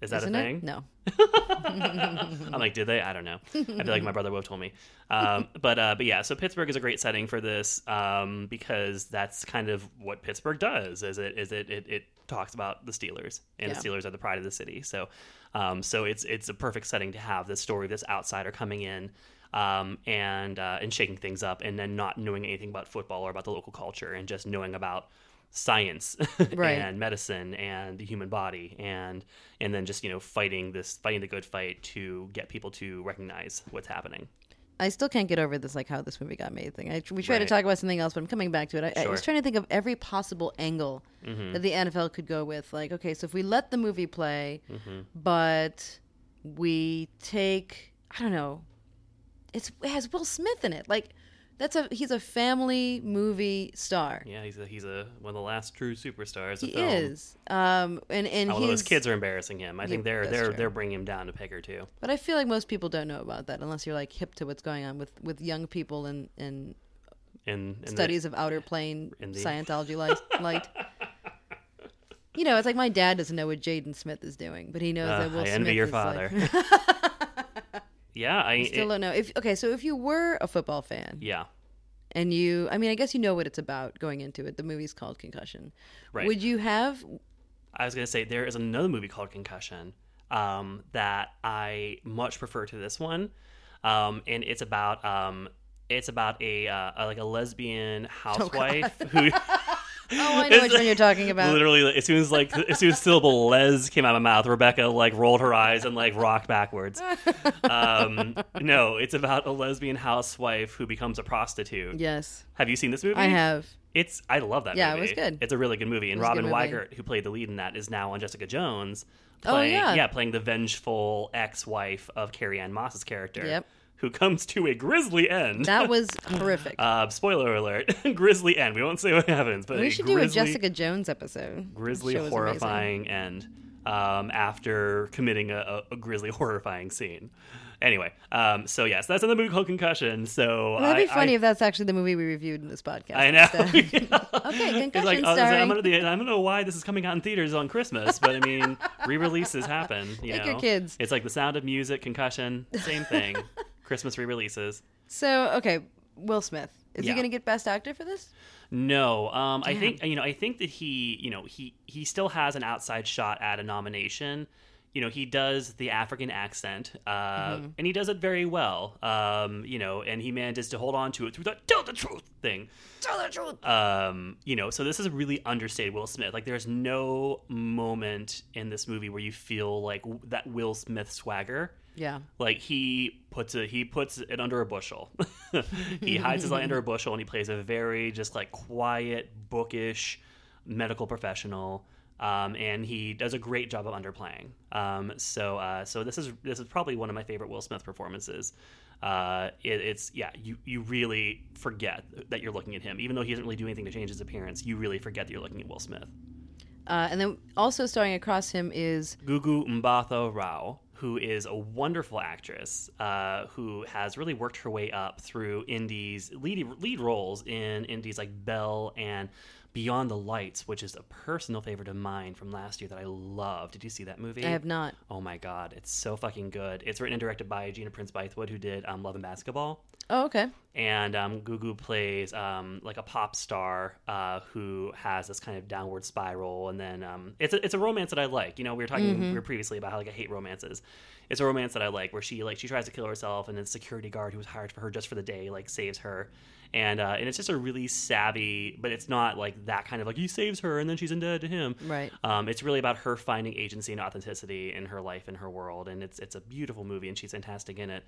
Is that Isn't a thing? It? No. I'm like, did they? I don't know. I feel like my brother would have told me. Um, but uh, but yeah, so Pittsburgh is a great setting for this um, because that's kind of what Pittsburgh does. Is it is it it, it talks about the Steelers and yeah. the Steelers are the pride of the city. So um, so it's it's a perfect setting to have this story of this outsider coming in um, and uh, and shaking things up and then not knowing anything about football or about the local culture and just knowing about science right. and medicine and the human body and and then just, you know, fighting this fighting the good fight to get people to recognize what's happening. I still can't get over this, like, how this movie got made thing. I, we tried right. to talk about something else, but I'm coming back to it. I, sure. I was trying to think of every possible angle mm-hmm. that the N F L could go with. Like, okay, so if we let the movie play, mm-hmm. but we take, I don't know, it's, it has Will Smith in it. Like, That's a he's a family movie star. Yeah, he's a, he's a one of the last true superstars. He film. is, um, and and although his kids are embarrassing him, I yeah, think they're they're true. they're bringing him down a peg or two. But I feel like most people don't know about that unless you're like hip to what's going on with, with young people and and in, in studies the, of outer plane the... Scientology light. light. You know, it's like my dad doesn't know what Jaden Smith is doing, but he knows uh, that Will I Smith. I envy your is father. Like... Yeah, I, I still it, don't know. If okay, so if you were a football fan, yeah, and you, I mean, I guess you know what it's about going into it. The movie's called Concussion. Right? Would you have? I was gonna say there is another movie called Concussion um, that I much prefer to this one, um, and it's about um, it's about a, uh, a like a lesbian housewife oh, who. Oh, I know which one you're talking about. Literally, as soon as like as soon as syllable "les" came out of my mouth, Rebecca like rolled her eyes and like rocked backwards. Um, no, it's about a lesbian housewife who becomes a prostitute. Yes. Have you seen this movie? I have. It's I love that. Yeah, movie. Yeah, it was good. It's a really good movie, and Robin Weigert, who played the lead in that, is now on Jessica Jones. Playing, oh yeah, yeah, playing the vengeful ex-wife of Carrie Ann Moss's character. Yep. Who comes to a grisly end. That was horrific. Uh, spoiler alert. Grisly end. We won't say what happens. But we should a grisly, do a Jessica Jones episode. Grisly, horrifying amazing. end um, after committing a, a, a grisly, horrifying scene. Anyway, um, so yes, that's in the movie called Concussion. So well, that'd I, be funny I, if that's actually the movie we reviewed in this podcast. I know. Yeah. Okay, Concussion. Like, oh, sorry. I'm gonna, I don't know why this is coming out in theaters on Christmas, but I mean, re-releases happen. You Take know? your kids. It's like The Sound of Music, Concussion, same thing. Christmas re-releases. So, okay, Will Smith. Is yeah. he going to get Best Actor for this? No. Um, I think, you know, I think that he, you know, he, he still has an outside shot at a nomination. You know, he does the African accent, uh, mm-hmm. and he does it very well, um, you know, and he manages to hold on to it through the tell the truth thing. Tell the truth! Um, you know, so this is a really understated Will Smith. Like, there's no moment in this movie where you feel, like, that Will Smith swagger. Yeah, like he puts a, he puts it under a bushel. He hides his light under a bushel, and he plays a very just like quiet, bookish medical professional. Um, and he does a great job of underplaying. Um, so uh, so this is this is probably one of my favorite Will Smith performances. Uh, it, it's yeah, you you really forget that you're looking at him, even though he doesn't really do anything to change his appearance. You really forget that you're looking at Will Smith. Uh, and then also starring across him is Gugu Mbatha-Raw, who is a wonderful actress uh, who has really worked her way up through indies, lead, lead roles in indies like Belle and Beyond the Lights, which is a personal favorite of mine from last year that I love. Did you see that movie? I have not. Oh my God, it's so fucking good. It's written and directed by Gina Prince-Bythewood, who did um, Love and Basketball. Oh, okay. And um, Gugu plays um, like a pop star uh, who has this kind of downward spiral. And then um, it's a, it's a romance that I like. You know, we were talking mm-hmm. we were previously about how like I hate romances. It's a romance that I like where she like she tries to kill herself, and then the security guard who was hired for her just for the day like saves her. And uh, and it's just a really savvy, but it's not like that kind of like he saves her and then she's indebted to him. Right. Um, it's really about her finding agency and authenticity in her life and her world. And it's it's a beautiful movie, and she's fantastic in it.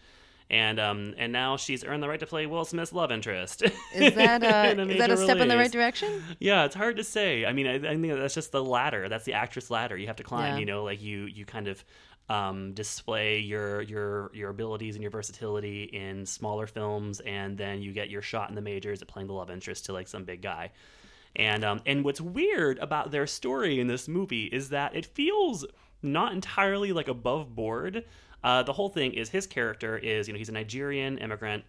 And um and now she's earned the right to play Will Smith's love interest. Is that a, a is that a step release. in the right direction? Yeah, it's hard to say. I mean, I, I think that's just the ladder. That's the actress ladder you have to climb. Yeah. You know, like you you kind of. Um, display your your your abilities and your versatility in smaller films, and then you get your shot in the majors at playing the love interest to like some big guy. And um, and what's weird about their story in this movie is that it feels not entirely like above board. Uh, the whole thing is his character is, you know, he's a Nigerian immigrant,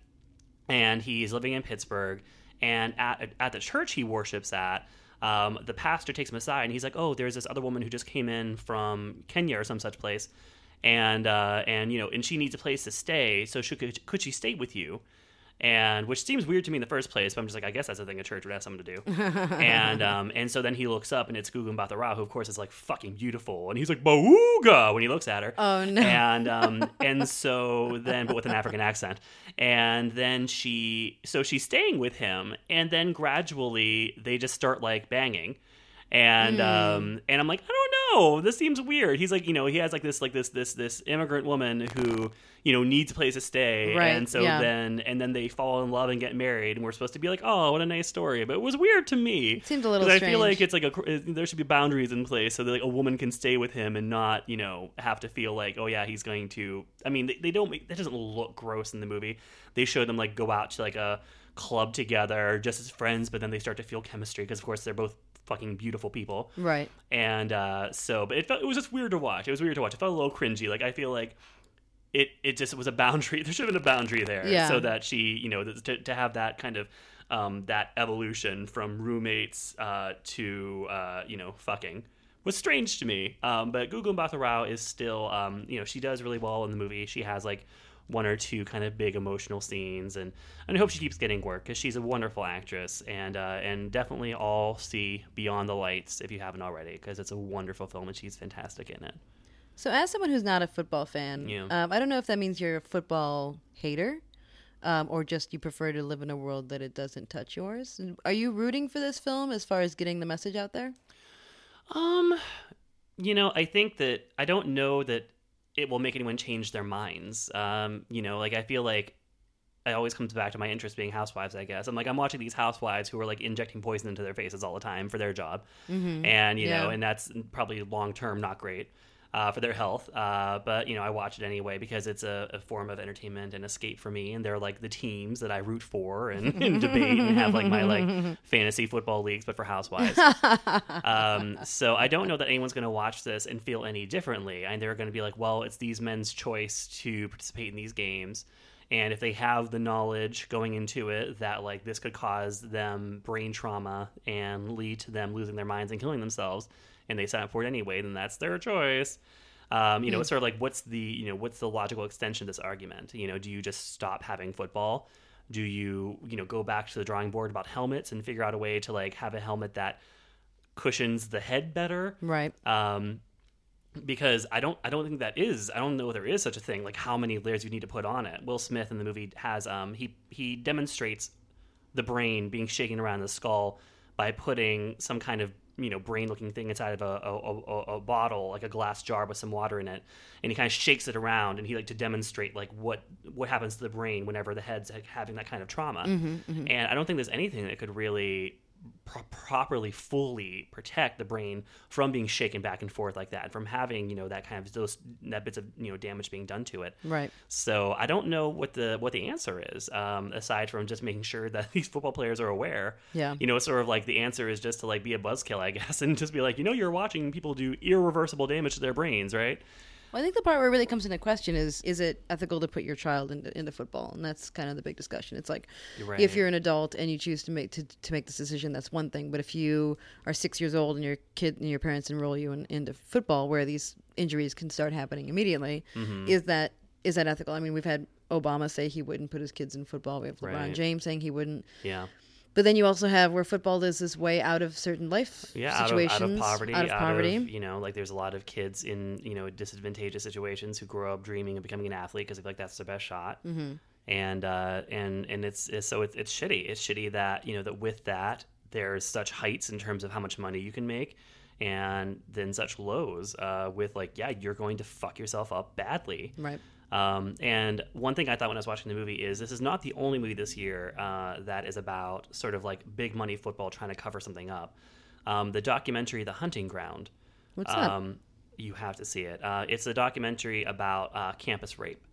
and he's living in Pittsburgh, and at at the church he worships at. Um, the pastor takes him aside, and he's like, "Oh, there's this other woman who just came in from Kenya or some such place, and uh, and you know, and she needs a place to stay. So she, could could she stay with you?" And which seems weird to me in the first place, but I'm just like, I guess that's the thing a church would ask someone to do. and um, and so then he looks up, and it's Gugu Mbatha-Raw, who of course is like fucking beautiful, and he's like "Bauga" when he looks at her. Oh no! And um, and so then, but with an African accent, and then she, so she's staying with him, and then gradually they just start like banging. And mm. um and I'm like, I don't know, this seems weird. He's like, you know, he has like this like this this this immigrant woman who, you know, needs a place to stay. Right. And so yeah. then and then they fall in love and get married, and we're supposed to be like, oh, what a nice story. But it was weird to me. It seemed a little strange. I feel like it's like a there should be boundaries in place so that like a woman can stay with him and not, you know, have to feel like, oh yeah, he's going to. I mean, they, they don't make that doesn't look gross in the movie. They show them like go out to like a club together just as friends, but then they start to feel chemistry because of course they're both fucking beautiful people, right? And uh so but it felt it was just weird to watch it was weird to watch it felt a little cringy. Like I feel like it it just was a boundary. There should have been a boundary there. Yeah. So that she, you know, to, to have that kind of um that evolution from roommates uh to uh you know fucking was strange to me. Um but Gugu Mbatha-Raw is still um you know she does really well in the movie. She has like one or two kind of big emotional scenes, and, and I hope she keeps getting work because she's a wonderful actress. And uh, and definitely all see Beyond the Lights if you haven't already, because it's a wonderful film and she's fantastic in it. So as someone who's not a football fan, yeah. um, I don't know if that means you're a football hater um, or just you prefer to live in a world that it doesn't touch yours. Are you rooting for this film as far as getting the message out there? Um, you know, I think that I don't know that it will make anyone change their minds. Um, you know, like I feel like it always comes back to my interest being housewives, I guess. I'm like, I'm watching these housewives who are like injecting poison into their faces all the time for their job. Mm-hmm. And, you yeah. know, and that's probably long-term not great uh, for their health. Uh, but, you know, I watch it anyway because it's a, a form of entertainment and escape for me. And they're like the teams that I root for and, and debate and have like my like fantasy football leagues, but for housewives. um, so I don't know that anyone's going to watch this and feel any differently. And they're going to be like, well, it's these men's choice to participate in these games. And if they have the knowledge going into it that like this could cause them brain trauma and lead to them losing their minds and killing themselves, and they sign up for it anyway, then that's their choice. Um, you know, mm-hmm. It's sort of like, what's the, you know, what's the logical extension of this argument? You know, do you just stop having football? Do you, you know, go back to the drawing board about helmets and figure out a way to like have a helmet that cushions the head better? Right. Um, because I don't, I don't think that is, I don't know there is such a thing, like how many layers you need to put on it. Will Smith in the movie has, um, he, he demonstrates the brain being shaken around the skull by putting some kind of, you know, brain-looking thing inside of a, a, a, a bottle, like a glass jar with some water in it, and he kind of shakes it around, and he like to demonstrate like what what happens to the brain whenever the head's having that kind of trauma. Mm-hmm, mm-hmm. And I don't think there's anything that could really pro- properly, fully protect the brain from being shaken back and forth like that, from having, you know, that kind of those that bits of, you know, damage being done to it. Right. So I don't know what the what the answer is, um, aside from just making sure that these football players are aware. Yeah. You know, it's sort of like the answer is just to like be a buzzkill, I guess, and just be like, you know, you're watching people do irreversible damage to their brains, right? Well, I think the part where it really comes into question is, is it ethical to put your child into, into football? And that's kind of the big discussion. It's like, right. if you're an adult and you choose to make to, to make this decision, that's one thing. But if you are six years old and your kid and your parents enroll you in, into football, where these injuries can start happening immediately, mm-hmm. is that is that ethical? I mean, we've had Obama say he wouldn't put his kids in football. We have LeBron right. James saying he wouldn't. Yeah. But then you also have where football is this way out of certain life yeah, situations. Out of, out of poverty. Out of poverty. Out of, you know, like there's a lot of kids in, you know, disadvantageous situations who grow up dreaming of becoming an athlete because they feel like that's their best shot. Mm-hmm. And, uh, and and it's, it's so it's, it's shitty. It's shitty that, you know, that with that there's such heights in terms of how much money you can make and then such lows uh, with like, yeah, you're going to fuck yourself up badly. Right. Um, and one thing I thought when I was watching the movie is this is not the only movie this year uh, that is about sort of like big money football trying to cover something up. Um, the documentary, The Hunting Ground. What's um, that? You have to see it. Uh, it's a documentary about uh, campus rape.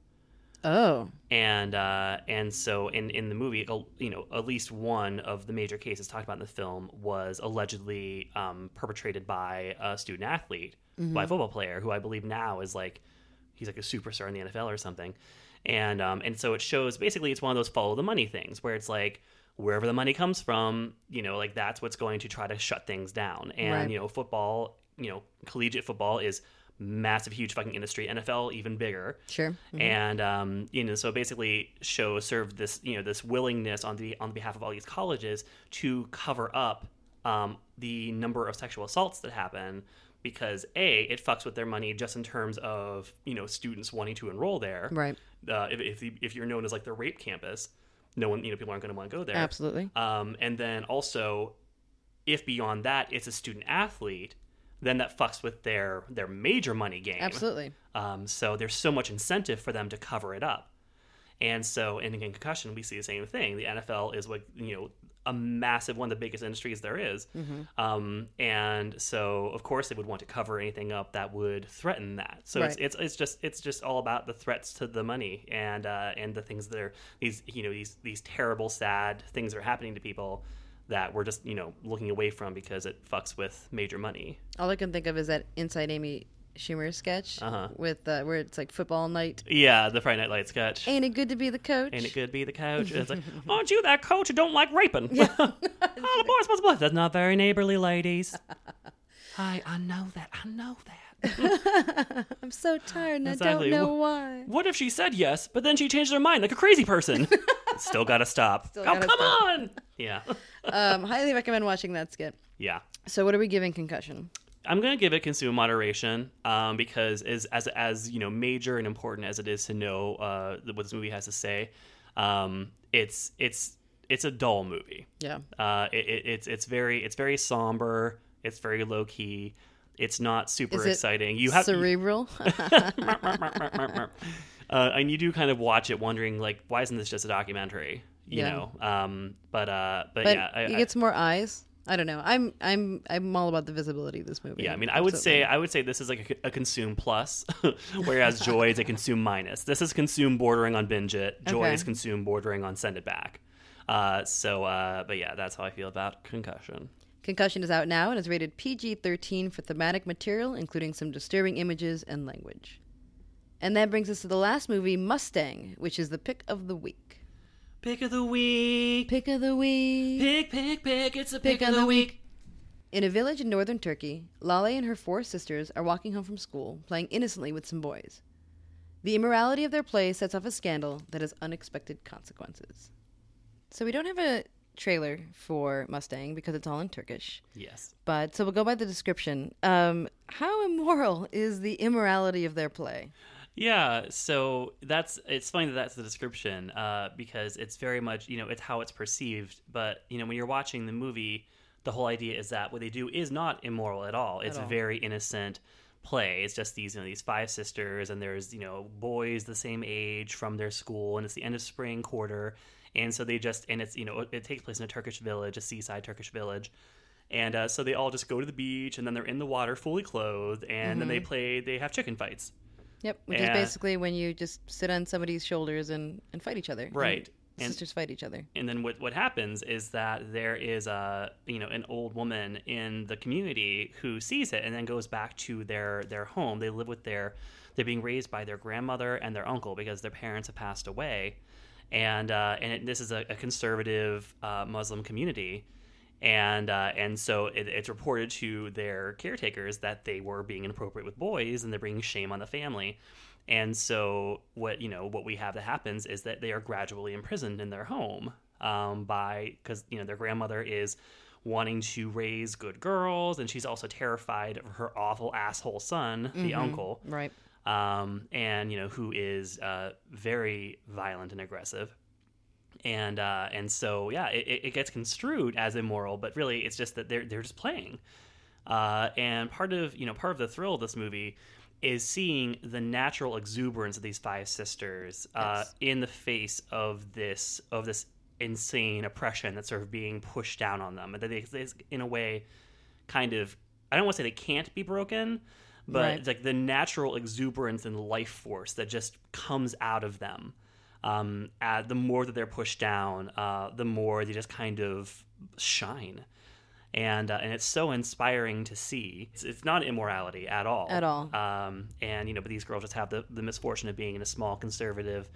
Oh. And uh, and so in, in the movie, you know, at least one of the major cases talked about in the film was allegedly um, perpetrated by a student athlete, mm-hmm. by a football player, who I believe now is like, he's like a superstar in the N F L or something. And um, and so it shows, basically, it's one of those follow the money things where it's like, wherever the money comes from, you know, like that's what's going to try to shut things down. And, right. you know, football, you know, collegiate football is massive, huge fucking industry. N F L, even bigger. Sure. Mm-hmm. And, um, you know, so basically show served this, you know, this willingness on the on behalf of all these colleges to cover up um, the number of sexual assaults that happen. Because A, it fucks with their money just in terms of, you know, students wanting to enroll there. Right. Uh, if if, the, if you're known as like the rape campus, no one, you know, people aren't going to want to go there. Absolutely. Um, and then also, if beyond that, it's a student athlete, then that fucks with their their major money game. Absolutely. Um, so there's so much incentive for them to cover it up. And so, and again, concussion, we see the same thing. The N F L is like, you know, a massive, one of the biggest industries there is. Mm-hmm. Um, and so, of course, they would want to cover anything up that would threaten that. So right. it's, it's it's just it's just all about the threats to the money and uh, and the things that are, these, you know, these these terrible, sad things are happening to people that we're just, you know, looking away from because it fucks with major money. All I can think of is that Inside Amy Schumer sketch uh-huh. with uh, where it's like football night. Yeah, the Friday Night Lights sketch. Ain't it good to be the coach? Ain't it good to be the coach? It's like, aren't you that coach who don't like raping? Yeah. All the boys supposed to be. That's not very neighborly, ladies. I I know that. I know that. I'm so tired and exactly. I don't know why. What if she said yes, but then she changed her mind like a crazy person? Still gotta stop. Still oh, gotta come stop. on! Yeah. um, highly recommend watching that skit. Yeah. So what are we giving Concussion? I'm going to give it consume moderation um, because as, as, as, you know, major and important as it is to know uh, what this movie has to say, um, it's, it's, it's a dull movie. Yeah. Uh, it, it, it's, it's very, it's very somber. It's very low key. It's not super is it exciting. You have cerebral. uh, and you do kind of watch it wondering like, why isn't this just a documentary? You yeah. know? Um, but, uh, but, but yeah, it gets more eyes. I don't know. I'm I'm I'm all about the visibility of this movie. Yeah, I mean, I would Absolutely. say I would say this is like a, a consume plus, whereas Joy is a consume minus. This is consume bordering on binge it. Joy okay. is consume bordering on send it back. Uh, so, uh, but yeah, that's how I feel about Concussion. Concussion is out now and is rated P G thirteen for thematic material, including some disturbing images and language. And that brings us to the last movie, Mustang, which is the pick of the week. Pick of the week. Pick of the week. Pick, pick, pick. It's a pick, pick of the week. week. In a village in northern Turkey, Lale and her four sisters are walking home from school, playing innocently with some boys. The immorality of their play sets off a scandal that has unexpected consequences. So we don't have a trailer for Mustang because it's all in Turkish. Yes. But so we'll go by the description. Um, how immoral is the immorality of their play? Yeah, so that's it's funny that that's the description uh, because it's very much, you know, it's how it's perceived. But, you know, when you're watching the movie, the whole idea is that what they do is not immoral at all. It's at all. very innocent play. It's just these, you know, these five sisters and there's, you know, boys the same age from their school and it's the end of spring quarter. And so they just and it's, you know, it, it takes place in a Turkish village, a seaside Turkish village. And uh, so they all just go to the beach and then they're in the water fully clothed and mm-hmm. then they play they have chicken fights. Yep, which yeah. is basically when you just sit on somebody's shoulders and, and fight each other. Right. And sisters fight each other. And then what what happens is that there is a, you know, an old woman in the community who sees it and then goes back to their their home. They live with their, they're being raised by their grandmother and their uncle because their parents have passed away. And uh, and it, this is a, a conservative uh, Muslim community. And uh, and so it, it's reported to their caretakers that they were being inappropriate with boys and they're bringing shame on the family. And so what, you know, what we have that happens is that they are gradually imprisoned in their home um, by, because, you know, their grandmother is wanting to raise good girls. And she's also terrified of her awful asshole son, mm-hmm. the uncle. Right. Um, and, you know, who is uh, very violent and aggressive. And uh, and so, yeah, it, it gets construed as immoral, but really it's just that they're they're just playing. Uh, and part of, you know, part of the thrill of this movie is seeing the natural exuberance of these five sisters uh, yes. in the face of this of this insane oppression that's sort of being pushed down on them. And that they, they, in a way, kind of, I don't want to say they can't be broken, but right. it's like the natural exuberance and life force that just comes out of them. Um, uh, the more that they're pushed down, uh, the more they just kind of shine. And uh, and it's so inspiring to see. It's, it's not immorality at all. At all. Um, and, you know, but these girls just have the, the misfortune of being in a small conservative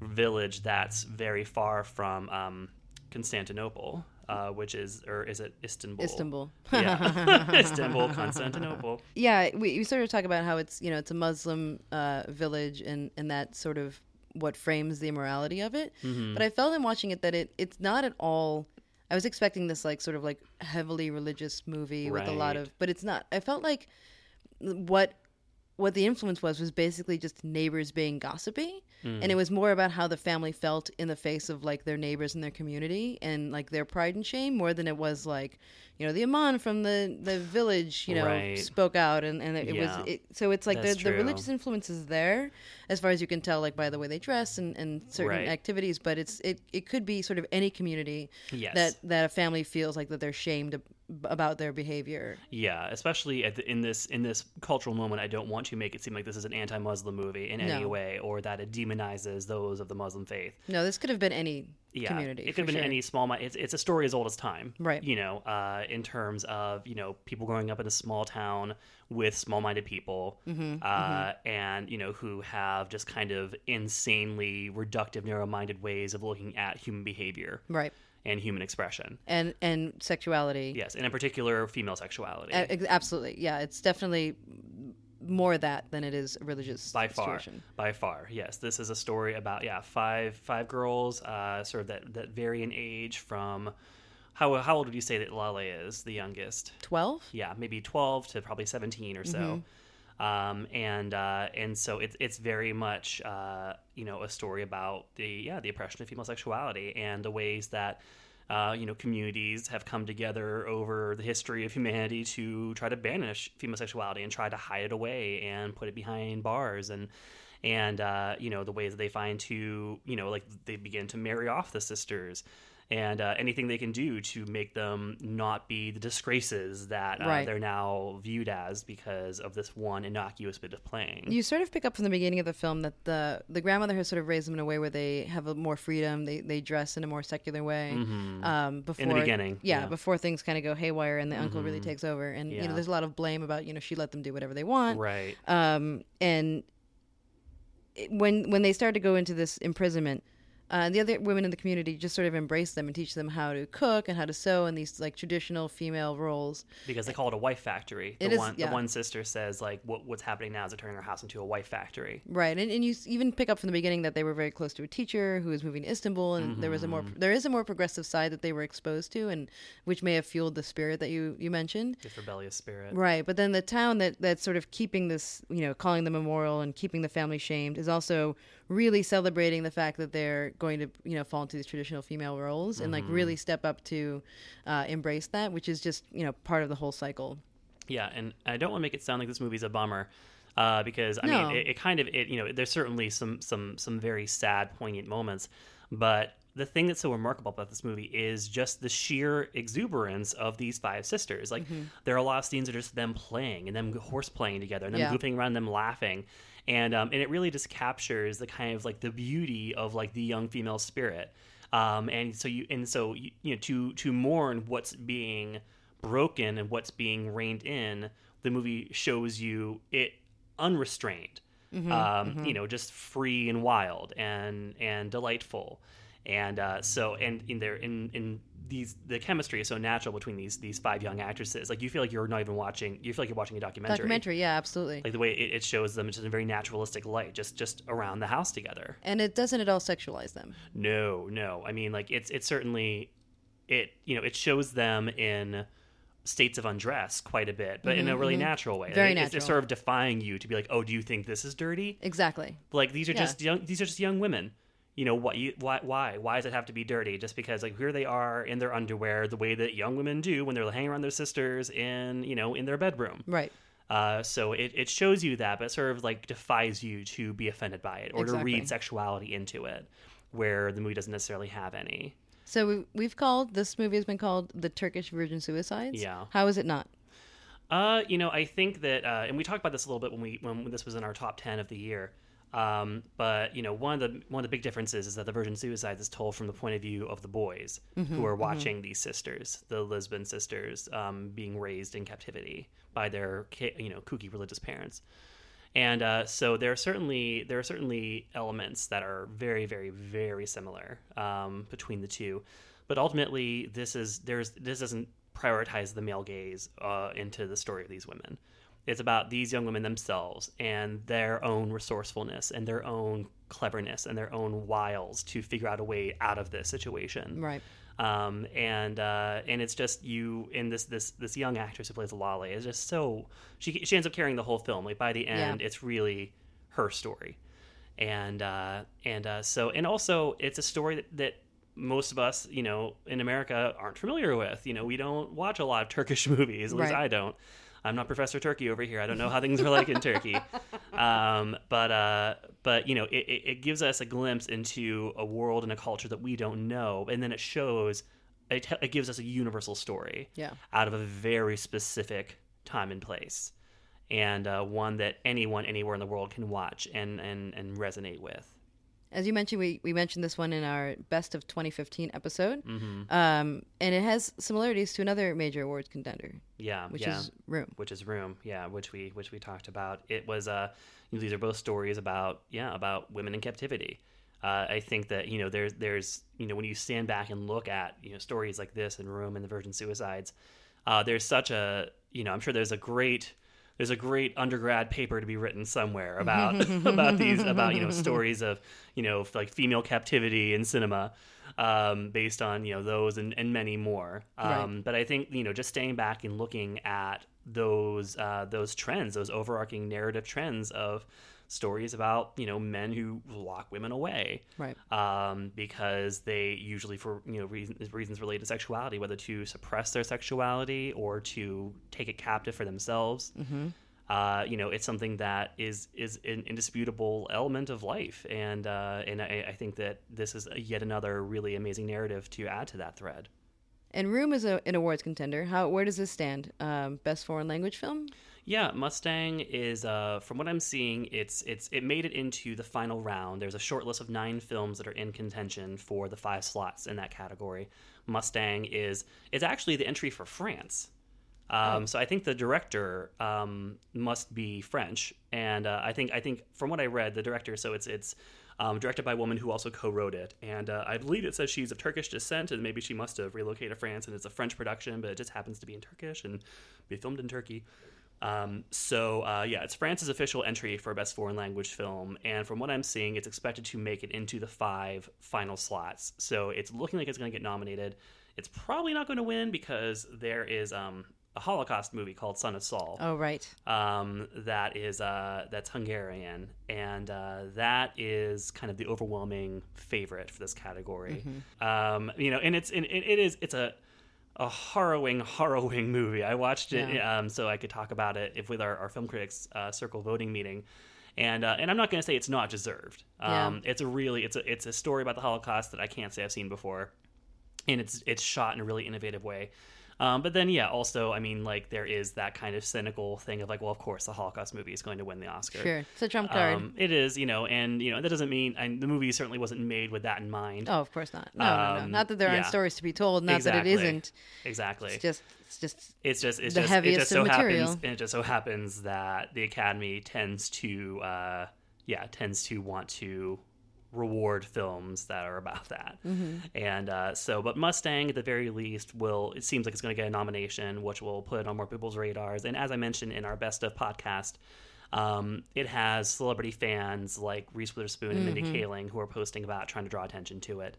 village that's very far from um, Constantinople, uh, which is, or is it Istanbul? Istanbul. Yeah. Istanbul, Constantinople. Yeah, we, we sort of talk about how it's, you know, it's a Muslim uh, village and, and that sort of what frames the immorality of it. Mm-hmm. But I felt in watching it that it it's not at all... I was expecting this like sort of like heavily religious movie right. with a lot of, but it's not. I felt like what what the influence was was basically just neighbors being gossipy, mm. and it was more about how the family felt in the face of like their neighbors and their community and like their pride and shame more than it was like, you know, the imam from the, the village, you know, right. spoke out and, and it, yeah. it was it, so it's like the, the religious influence is there as far as you can tell, like by the way they dress and, and certain right. activities, but it's it, it could be sort of any community yes. that that a family feels like that they're shamed about their behavior. Yeah, especially at the, in this in this cultural moment, I don't want to make it seem like this is an anti-Muslim movie in no. any way, or that it demonizes those of the Muslim faith. No, this could have been any yeah, community. It could have been sure. any small. It's it's a story as old as time, right? You know, uh, in terms of you know people growing up in a small town with small-minded people, mm-hmm, uh, mm-hmm. and you know who have just kind of insanely reductive, narrow-minded ways of looking at human behavior, right? And human expression. And and sexuality. Yes, and in particular, female sexuality. A- absolutely, yeah. It's definitely more that than it is a religious by far, situation. By far, yes. This is a story about, yeah, five five girls, uh, sort of that, that vary in age from... How how old would you say that Lale is, the youngest? twelve? Yeah, maybe twelve to probably seventeen or so. Mm-hmm. Um, and, uh, and so it's, it's very much, uh, you know, a story about the, yeah, the oppression of female sexuality and the ways that, uh, you know, communities have come together over the history of humanity to try to banish female sexuality and try to hide it away and put it behind bars and, and, uh, you know, the ways that they find to, you know, like they begin to marry off the sisters. And uh, anything they can do to make them not be the disgraces that uh, right. they're now viewed as because of this one innocuous bit of playing. You sort of pick up from the beginning of the film that the the grandmother has sort of raised them in a way where they have a more freedom. They they dress in a more secular way. Mm-hmm. Um, before, in the beginning. Yeah, yeah. Before things kind of go haywire and the mm-hmm. uncle really takes over. And yeah. you know, there's a lot of blame about, you know, she let them do whatever they want. Right. Um, and when when they start to go into this imprisonment, Uh, the other women in the community just sort of embrace them and teach them how to cook and how to sew and these like traditional female roles. Because they call it a wife factory. The it one, is, yeah. The one sister says like, what, what's happening now is they're turning our house into a wife factory. Right, and and you even pick up from the beginning that they were very close to a teacher who was moving to Istanbul, and mm-hmm. there was a more there is a more progressive side that they were exposed to, and which may have fueled the spirit that you, you mentioned. This rebellious spirit. Right, but then the town that that's sort of keeping this, you know, calling them immoral and keeping the family shamed is also really celebrating the fact that they're going to, you know, fall into these traditional female roles mm-hmm. and like really step up to uh, embrace that, which is just, you know, part of the whole cycle. Yeah. And I don't want to make it sound like this movie's a bummer uh, because I no. mean, it, it kind of, it, you know, there's certainly some, some, some very sad, poignant moments, but the thing that's so remarkable about this movie is just the sheer exuberance of these five sisters. Like mm-hmm. there are a lot of scenes that are just them playing and them horse playing together and them yeah. goofing around and them laughing. And um, and it really just captures the kind of like the beauty of like the young female spirit Um, and so you, and so you, you know, to to mourn what's being broken and what's being reined in, the movie shows you it unrestrained, mm-hmm, um, mm-hmm. you know, just free and wild and and delightful. And uh, so, and in there, in in these, the chemistry is so natural between these these five young actresses. Like you feel like you're not even watching. You feel like you're watching a documentary. Documentary, yeah, absolutely. Like the way it, it shows them, it's just in a very naturalistic light, just just around the house together. And it doesn't at all sexualize them. No, no. I mean, like it's it's certainly, it you know, it shows them in states of undress quite a bit, but mm-hmm, in a really mm-hmm. natural way. Very I mean, natural. It's, it's sort of defying you to be like, oh, do you think this is dirty? Exactly. Like these are yeah. just young. These are just young women. You know what? You, why? Why? Why does it have to be dirty? Just because, like, here they are in their underwear, the way that young women do when they're hanging around their sisters in, you know, in their bedroom, right? Uh, so it, it shows you that, but it sort of like defies you to be offended by it or exactly. to read sexuality into it, where the movie doesn't necessarily have any. So we, we've called this movie has been called The Turkish Virgin Suicides. Yeah, how is it not? Uh, you know, I think that, uh, and we talked about this a little bit when we when this was in our top ten of the year. Um, but you know, one of the one of the big differences is that The Virgin Suicides is told from the point of view of the boys mm-hmm, who are watching mm-hmm. these sisters, the Lisbon sisters, um, being raised in captivity by their you know kooky religious parents, and uh, so there are certainly there are certainly elements that are very very very similar um, between the two, but ultimately this is there's this doesn't prioritize the male gaze uh, into the story of these women. It's about these young women themselves and their own resourcefulness and their own cleverness and their own wiles to figure out a way out of this situation. Right. Um, and uh, and it's just you in this this this young actress who plays Lale is just so she she ends up carrying the whole film. Like by the end, yeah. it's really her story, and uh, and uh, so and also it's a story that. that most of us, you know, in America aren't familiar with. You know, we don't watch a lot of Turkish movies, at least right. I don't. I'm not Professor Turkey over here. I don't know how things are like in Turkey. Um, but, uh, but you know, it, it gives us a glimpse into a world and a culture that we don't know. And then it shows, it, it gives us a universal story yeah. out of a very specific time and place. And uh, one that anyone, anywhere in the world can watch and, and, and resonate with. As you mentioned, we, we mentioned this one in our Best of twenty fifteen episode. Mm-hmm. Um, and it has similarities to another major awards contender. Yeah. Which yeah. is Room. Which is Room, yeah, which we which we talked about. It was, uh, you know, these are both stories about, yeah, about women in captivity. Uh, I think that, you know, there's, there's, you know, when you stand back and look at, you know, stories like this and Room and The Virgin Suicides, uh, there's such a, you know, I'm sure there's a great... There's a great undergrad paper to be written somewhere about about these about you know stories of you know like female captivity in cinema, um, based on you know those and, and many more. Um, right. But I think you know just staying back and looking at those uh, those trends, those overarching narrative trends of stories about you know men who lock women away, right? Um, because they usually for you know reasons reasons related to sexuality, whether to suppress their sexuality or to take it captive for themselves. Mm-hmm. Uh, you know, it's something that is is an indisputable element of life, and uh, and I, I think that this is yet another really amazing narrative to add to that thread. And Room is a, an awards contender. How where does this stand? Um, best foreign language film? Yeah, Mustang is. Uh, from what I'm seeing, it's it's it made it into the final round. There's a short list of nine films that are in contention for the five slots in that category. Mustang is is actually the entry for France. Um, oh. So I think the director um, must be French, and uh, I think I think from what I read, the director. So it's it's um, directed by a woman who also co-wrote it, and uh, I believe it says she's of Turkish descent, and maybe she must have relocated to France, and it's a French production, but it just happens to be in Turkish and be filmed in Turkey. Um, so uh, yeah, it's France's official entry for Best Foreign Language Film, and from what I'm seeing, it's expected to make it into the five final slots. So it's looking like it's going to get nominated. It's probably not going to win because there is. Um, A Holocaust movie called Son of Saul. Oh, right. Um, that is uh, that's Hungarian, and uh, that is kind of the overwhelming favorite for this category. Mm-hmm. Um, you know, and it's and it is it's a a harrowing, harrowing movie. I watched it, yeah. um, so I could talk about it if with our, our film critics uh, circle voting meeting, and uh, and I'm not going to say it's not deserved. Um, yeah. It's a really it's a it's a story about the Holocaust that I can't say I've seen before, and it's it's shot in a really innovative way. Um, but then, yeah, also, I mean, like, there is that kind of cynical thing of, like, well, of course, the Holocaust movie is going to win the Oscar. Sure. It's a trump card. Um, it is, you know, and, you know, that doesn't mean, and the movie certainly wasn't made with that in mind. Oh, of course not. No, um, no, no. Not that there aren't yeah. stories to be told, not exactly. that it isn't. Exactly. It's just, it's just, it's just, it's the just, heaviest it just so material. Happens, and it just so happens that the Academy tends to, uh, yeah, tends to want to reward films that are about that. Mm-hmm. And uh, so, but Mustang, at the very least, will, it seems like it's going to get a nomination, which will put it on more people's radars. And as I mentioned in our Best of podcast, um, it has celebrity fans like Reese Witherspoon and Mindy mm-hmm. Kaling who are posting about trying to draw attention to it.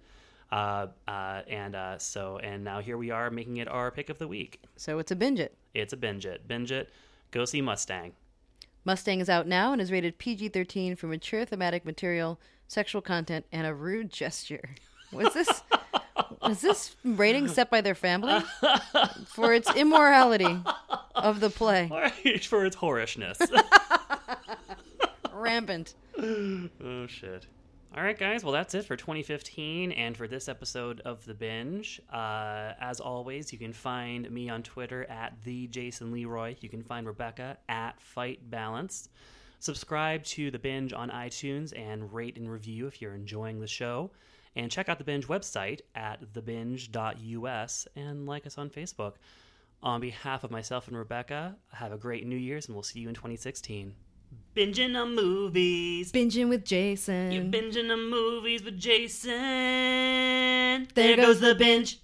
Uh, uh, and uh, so, and now here we are making it our pick of the week. So it's a binge it. It's a binge it. Binge it. Go see Mustang. Mustang is out now and is rated P G thirteen for mature thematic material, sexual content, and a rude gesture. Was this was this rating set by their family for its immorality of the play? For its whorishness. Rampant. Oh, shit. All right, guys. Well, that's it for twenty fifteen and for this episode of The Binge. Uh, as always, you can find me on Twitter at TheJasonLeroy. You can find Rebecca at FightBalanced. Subscribe to The Binge on iTunes and rate and review if you're enjoying the show. And check out The Binge website at the binge dot U S and like us on Facebook. On behalf of myself and Rebecca, have a great New Year's, and we'll see you in twenty sixteen. Binging on movies. Binging with Jason. You're binging on movies with Jason. There, there goes the binge.